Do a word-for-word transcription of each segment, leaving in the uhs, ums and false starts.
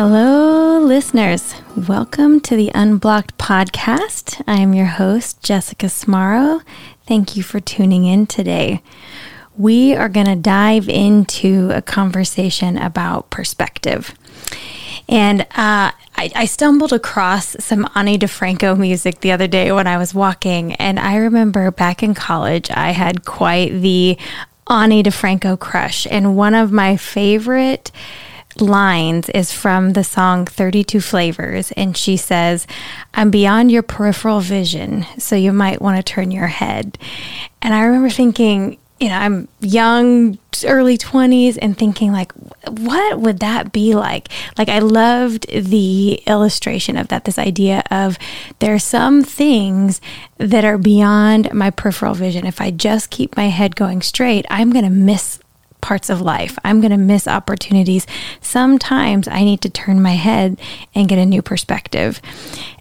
Hello, listeners. Welcome to the Unblocked podcast. I am your host, Jessica Smaro. Thank you for tuning in today. We are going to dive into a conversation about perspective. And uh, I, I stumbled across some Ani DiFranco music the other day when I was walking. And I remember back in college, I had quite the Ani DiFranco crush. And one of my favorite lines is from the song thirty-two flavors, and she says, "I'm beyond your peripheral vision, so you might want to turn your head." And I remember thinking, you know, I'm young, early twenties, and thinking like, what would that be like? Like, I loved the illustration of that, this idea of there are some things that are beyond my peripheral vision. If I just keep my head going straight, I'm going to miss parts of life. I'm going to miss opportunities. Sometimes I need to turn my head and get a new perspective.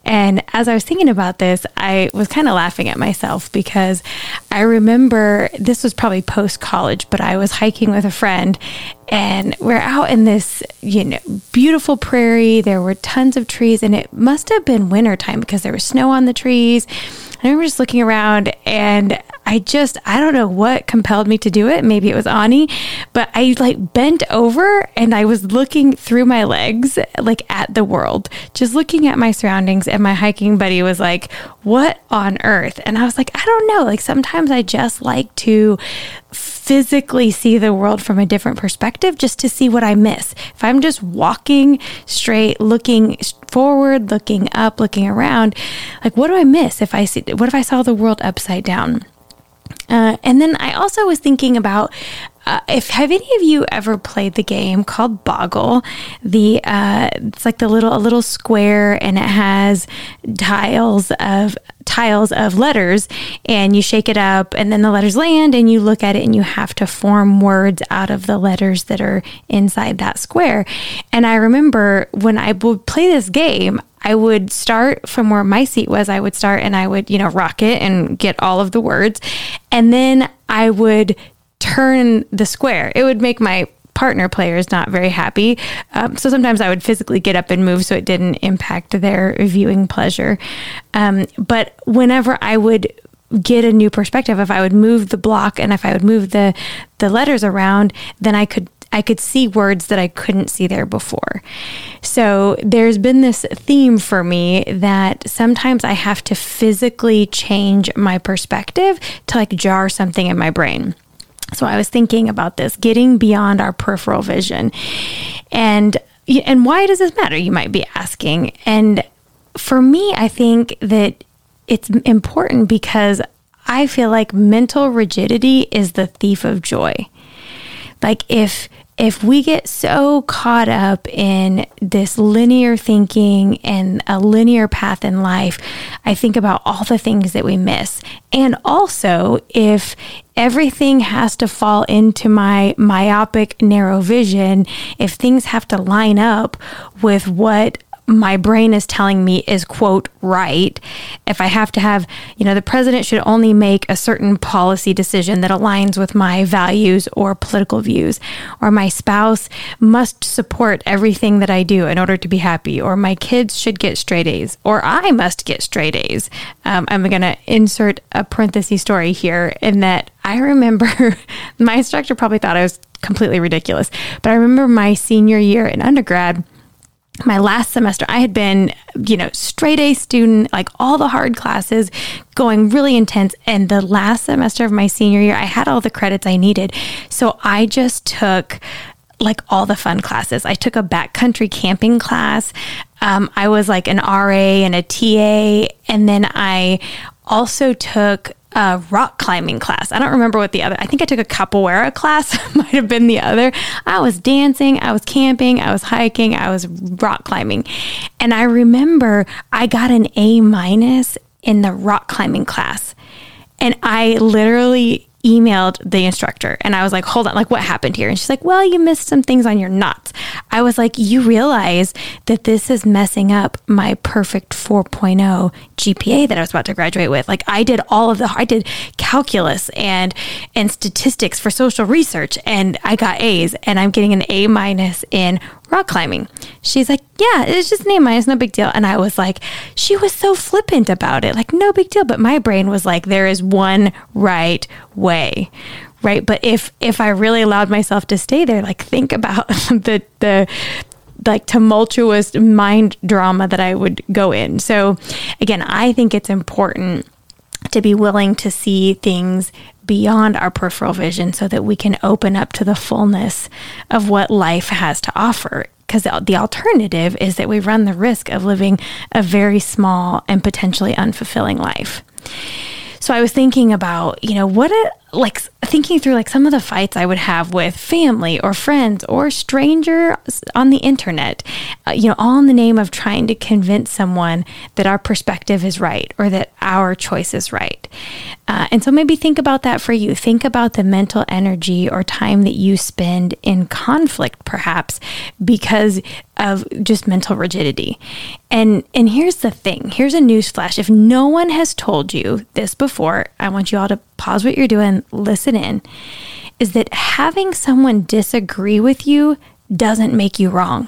And as I was thinking about this, I was kind of laughing at myself because I remember this was probably post-college, but I was hiking with a friend and we're out in this, you know, beautiful prairie. There were tons of trees and it must have been wintertime because there was snow on the trees. I remember just looking around and I just, I don't know what compelled me to do it. Maybe it was Ani, but I like bent over and I was looking through my legs, like at the world, just looking at my surroundings. And my hiking buddy was like, "What on earth?" And I was like, I don't know. Like sometimes I just like to physically see the world from a different perspective just to see what I miss. If I'm just walking straight, looking forward, looking up, looking around, like what do I miss if I see, what if I saw the world upside down? Uh, and then I also was thinking about uh, if have any of you ever played the game called Boggle? The uh, it's like the little a little square and it has tiles of tiles of letters, and you shake it up and then the letters land and you look at it and you have to form words out of the letters that are inside that square. And I remember when I would play this game, I would start from where my seat was. I would start and I would, you know, rock it and get all of the words. And then I would turn the square. It would make my partner players not very happy. Um, so sometimes I would physically get up and move so it didn't impact their viewing pleasure. Um, but whenever I would get a new perspective, if I would move the block and if I would move the, the letters around, then I could I could see words that I couldn't see there before. So there's been this theme for me that sometimes I have to physically change my perspective to like jar something in my brain. So I was thinking about this, getting beyond our peripheral vision. And, and why does this matter, you might be asking. And for me, I think that it's important because I feel like mental rigidity is the thief of joy. Like if if we get so caught up in this linear thinking and a linear path in life, I think about all the things that we miss. And also if everything has to fall into my myopic narrow vision, if things have to line up with what my brain is telling me is, quote, right. If I have to have, you know, the president should only make a certain policy decision that aligns with my values or political views, or my spouse must support everything that I do in order to be happy, or my kids should get straight A's, or I must get straight A's. Um, I'm going to insert a parenthesis story here in that I remember my instructor probably thought I was completely ridiculous, but I remember my senior year in undergrad, my last semester, I had been, you know, straight A student, like all the hard classes, going really intense. And the last semester of my senior year, I had all the credits I needed. So I just took like all the fun classes. I took a backcountry camping class. Um, I was like an R A and a T A. And then I also took a rock climbing class. I don't remember what the other, I think I took a capoeira class, might have been the other. I was dancing, I was camping, I was hiking, I was rock climbing. And I remember I got an A minus in the rock climbing class. And I literally emailed the instructor and I was like, "Hold on, like what happened here?" And she's like, "Well, you missed some things on your knots." I was like, "You realize that this is messing up my perfect four point oh G P A that I was about to graduate with. Like I did all of the, I did calculus and, and statistics for social research and I got A's and I'm getting an A minus in rock climbing. She's like, yeah, it's just Nehemiah. It's no big deal. And I was like, she was so flippant about it. Like, no big deal. But my brain was like, there is one right way, right? But if if I really allowed myself to stay there, like think about the the like tumultuous mind drama that I would go in. So again, I think it's important to be willing to see things beyond our peripheral vision so that we can open up to the fullness of what life has to offer. Because the alternative is that we run the risk of living a very small and potentially unfulfilling life. So I was thinking about, you know, what a, like thinking through like some of the fights I would have with family or friends or strangers on the internet, uh, you know, all in the name of trying to convince someone that our perspective is right or that our choice is right. Uh, and so maybe think about that for you. Think about the mental energy or time that you spend in conflict, perhaps because of just mental rigidity. And, and here's the thing. Here's a newsflash. If no one has told you this before, I want you all to pause what you're doing, listen in, is that having someone disagree with you doesn't make you wrong.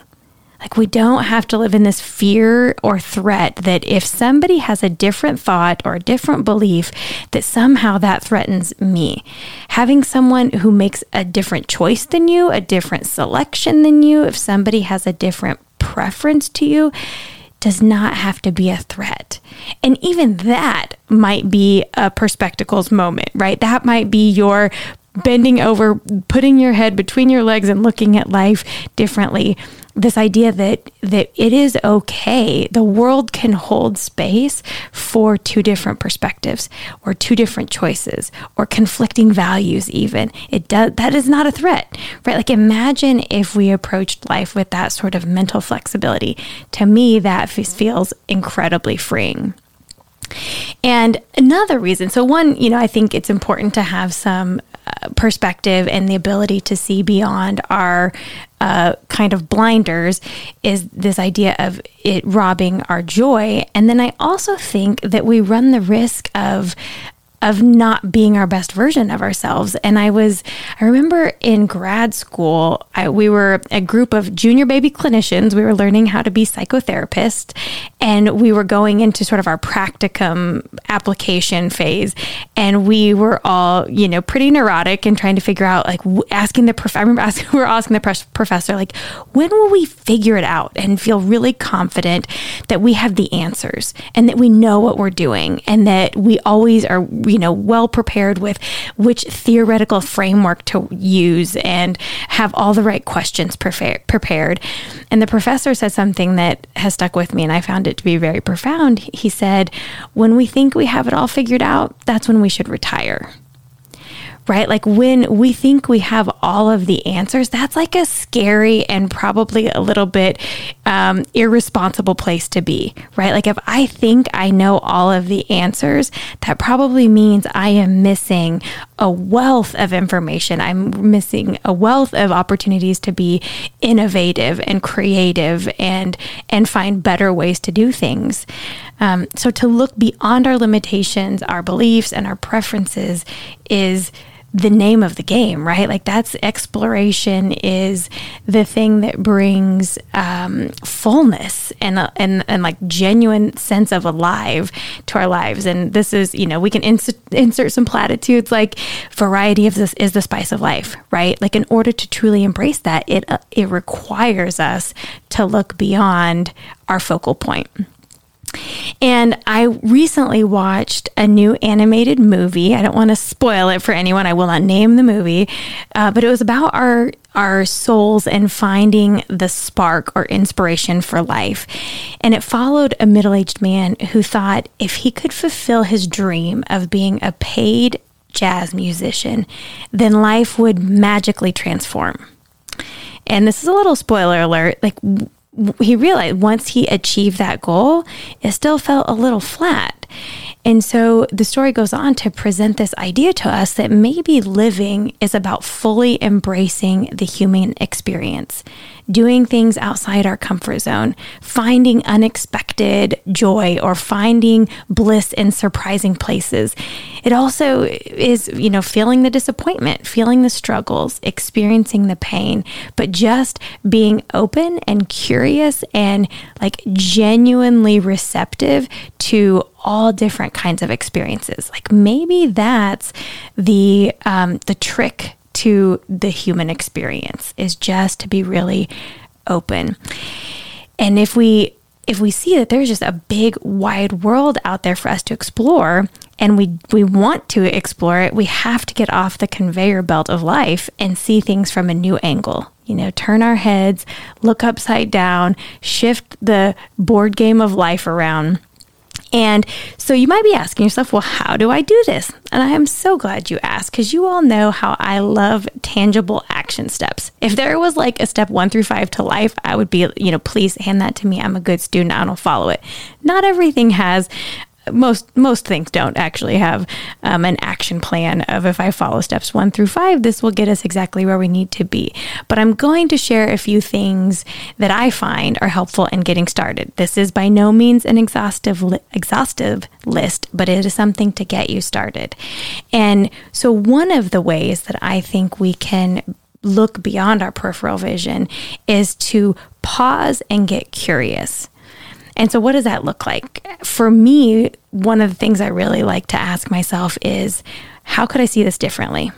Like, we don't have to live in this fear or threat that if somebody has a different thought or a different belief, that somehow that threatens me. Having someone who makes a different choice than you, a different selection than you, if somebody has a different preference to you, does not have to be a threat. And even that might be a perspectives moment, right? That might be your bending over, putting your head between your legs and looking at life differently. This idea that that it is okay, the world can hold space for two different perspectives or two different choices or conflicting values even. It does, that is not a threat, right? Like, imagine if we approached life with that sort of mental flexibility. To me, that feels incredibly freeing. And another reason, so one, you know, I think it's important to have some uh, perspective and the ability to see beyond our uh, kind of blinders is this idea of it robbing our joy. And then I also think that we run the risk of of not being our best version of ourselves. And I was, I remember in grad school, I, we were a group of junior baby clinicians. We were learning how to be psychotherapists, and we were going into sort of our practicum application phase. And we were all, you know, pretty neurotic and trying to figure out, like asking the, prof- I remember asking, we were asking the pres- professor, like, when will we figure it out and feel really confident that we have the answers and that we know what we're doing and that we always are, you know, well prepared with which theoretical framework to use and have all the right questions prepared. And the professor said something that has stuck with me, and I found it to be very profound. He said, when we think we have it all figured out, that's when we should retire. Right? Like, when we think we have all of the answers, that's like a scary and probably a little bit um, irresponsible place to be, right? Like, if I think I know all of the answers, that probably means I am missing a wealth of information. I'm missing a wealth of opportunities to be innovative and creative and and find better ways to do things. Um, so to look beyond our limitations, our beliefs, and our preferences is the name of the game, right? Like, that's exploration is the thing that brings um, fullness and, uh, and and like genuine sense of alive to our lives. And this is, you know, we can ins- insert some platitudes like variety of this is the spice of life, right? Like, in order to truly embrace that, it uh, it requires us to look beyond our focal point. And I recently watched a new animated movie. I don't want to spoil it for anyone. I will not name the movie, uh, but it was about our our souls and finding the spark or inspiration for life. And it followed a middle-aged man who thought if he could fulfill his dream of being a paid jazz musician, then life would magically transform. And this is a little spoiler alert, like, he realized once he achieved that goal, it still felt a little flat. And so the story goes on to present this idea to us that maybe living is about fully embracing the human experience, doing things outside our comfort zone, finding unexpected joy or finding bliss in surprising places. It also is, you know, feeling the disappointment, feeling the struggles, experiencing the pain, but just being open and curious and like genuinely receptive to all different kinds of experiences. Like maybe that's the um, the trick to the human experience, is just to be really open. And if we if we see that there's just a big wide world out there for us to explore, and we we want to explore it, we have to get off the conveyor belt of life and see things from a new angle. You know, turn our heads, look upside down, shift the board game of life around. And so you might be asking yourself, well, how do I do this? And I am so glad you asked, because you all know how I love tangible action steps. If there was like a step one through five to life, I would be, you know, please hand that to me. I'm a good student. I don't follow it. Not everything has. Most most things don't actually have um, an action plan of, if I follow steps one through five, this will get us exactly where we need to be. But I'm going to share a few things that I find are helpful in getting started. This is by no means an exhaustive li- exhaustive list, but it is something to get you started. And so one of the ways that I think we can look beyond our peripheral vision is to pause and get curious. And so what does that look like? For me, one of the things I really like to ask myself is, how could I see this differently?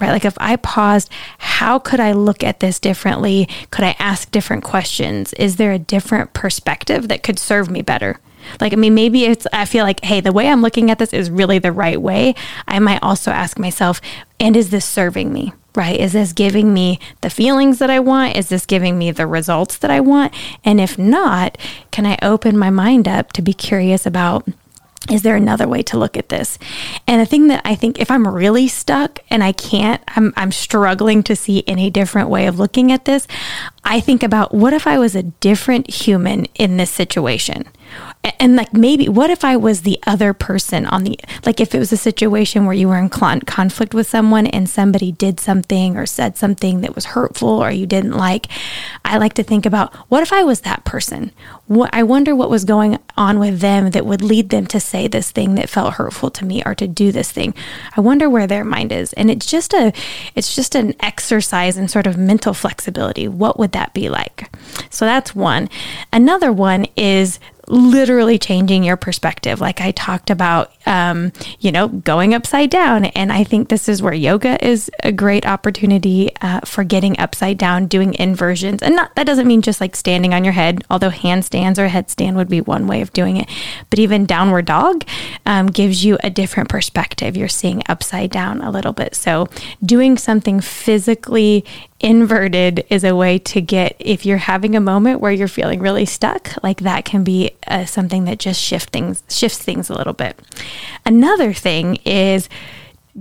Right? Like if I paused, how could I look at this differently? Could I ask different questions? Is there a different perspective that could serve me better? Like, I mean, maybe it's, I feel like, hey, the way I'm looking at this is really the right way. I might also ask myself, and is this serving me? Right? Is this giving me the feelings that I want? Is this giving me the results that I want? And if not, can I open my mind up to be curious about, is there another way to look at this? And the thing that I think, if I'm really stuck and I can't, I'm, I'm struggling to see any different way of looking at this, I think about, what if I was a different human in this situation? And like, maybe what if I was the other person on the, like if it was a situation where you were in conflict with someone and somebody did something or said something that was hurtful or you didn't like, I like to think about, what if I was that person? What, I wonder what was going on with them that would lead them to say this thing that felt hurtful to me or to do this thing. I wonder where their mind is. And it's just a, it's just an exercise in sort of mental flexibility. What would that be like? So that's one. Another one is literally changing your perspective. Like I talked about, um, you know, going upside down. And I think this is where yoga is a great opportunity uh, for getting upside down, doing inversions. And not, that doesn't mean just like standing on your head, although handstands or headstand would be one way of doing it. But even downward dog um, gives you a different perspective. You're seeing upside down a little bit. So doing something physically inverted is a way to get, if you're having a moment where you're feeling really stuck, like that can be uh, something that just shift things, shifts things a little bit. Another thing is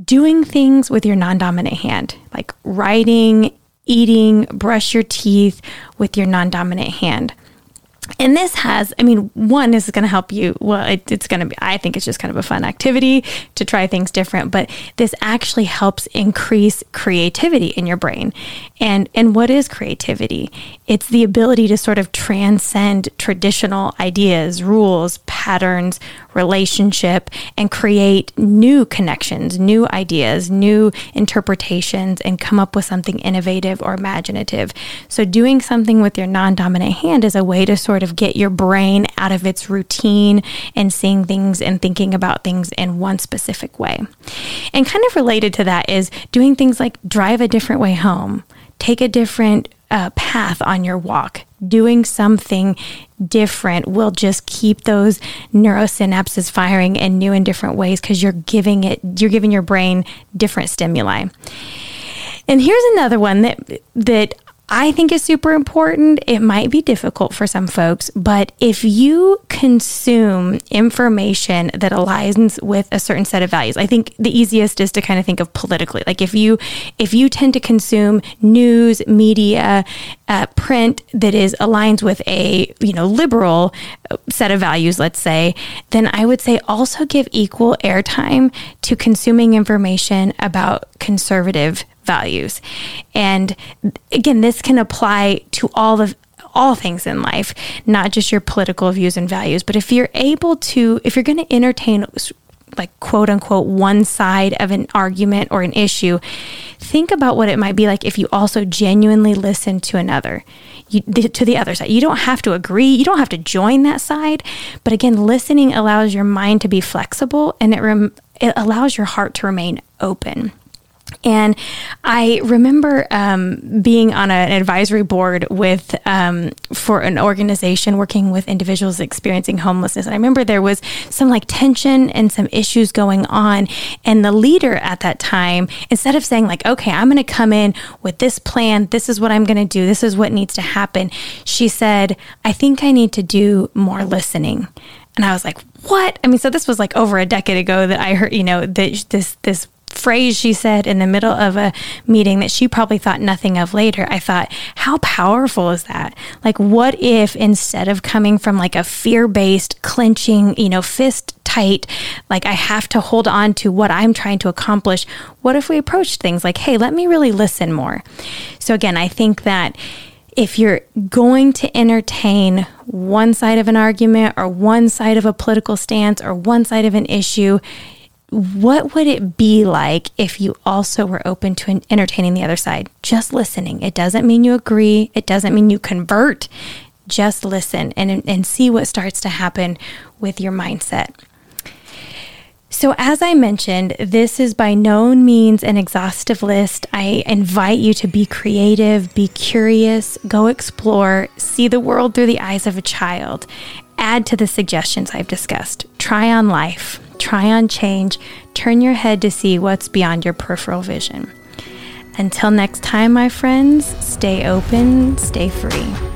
doing things with your non-dominant hand, like writing, eating, brush your teeth with your non-dominant hand. And this has, I mean, one, this is going to help you. Well, it, it's going to be, I think it's just kind of a fun activity to try things different, but this actually helps increase creativity in your brain. And, and what is creativity? It's the ability to sort of transcend traditional ideas, rules, patterns, relationship, and create new connections, new ideas, new interpretations, and come up with something innovative or imaginative. So doing something with your non-dominant hand is a way to sort of get your brain out of its routine and seeing things and thinking about things in one specific way. And kind of related to that is doing things like drive a different way home, take a different uh, path on your walk. Doing something different will just keep those neurosynapses firing in new and different ways, because you're giving it, you're giving your brain different stimuli. And here's another one that that I think is super important. It might be difficult for some folks, but if you consume information that aligns with a certain set of values, I think the easiest is to kind of think of politically. Like if you if you tend to consume news, media, uh, print that is aligns with a, you know, liberal set of values, let's say, then I would say also give equal airtime to consuming information about conservative values. And again, this can apply to all of all things in life, not just your political views and values. But if you're able to, if you're going to entertain like quote unquote one side of an argument or an issue, think about what it might be like if you also genuinely listen to another, you, to the other side. You don't have to agree. You don't have to join that side. But again, listening allows your mind to be flexible, and it rem- it allows your heart to remain open. And I remember um, being on a, an advisory board with um, for an organization working with individuals experiencing homelessness. And I remember there was some like tension and some issues going on. And the leader at that time, instead of saying like, okay, I'm going to come in with this plan, this is what I'm going to do, this is what needs to happen, she said, I think I need to do more listening. And I was like, what? I mean, so this was like over a decade ago that I heard, you know, that this, this, phrase she said in the middle of a meeting that she probably thought nothing of later. I thought, how powerful is that? Like, what if instead of coming from like a fear-based clenching, you know, fist tight, like I have to hold on to what I'm trying to accomplish, what if we approach things like, hey, let me really listen more? So again, I think that if you're going to entertain one side of an argument or one side of a political stance or one side of an issue, what would it be like if you also were open to entertaining the other side? Just listening. It doesn't mean you agree. It doesn't mean you convert. Just listen and, and see what starts to happen with your mindset. So as I mentioned, this is by no means an exhaustive list. I invite you to be creative, be curious, go explore, see the world through the eyes of a child. Add to the suggestions I've discussed. Try on life. Try on change. Turn your head to see what's beyond your peripheral vision. Until next time, my friends, stay open, stay free.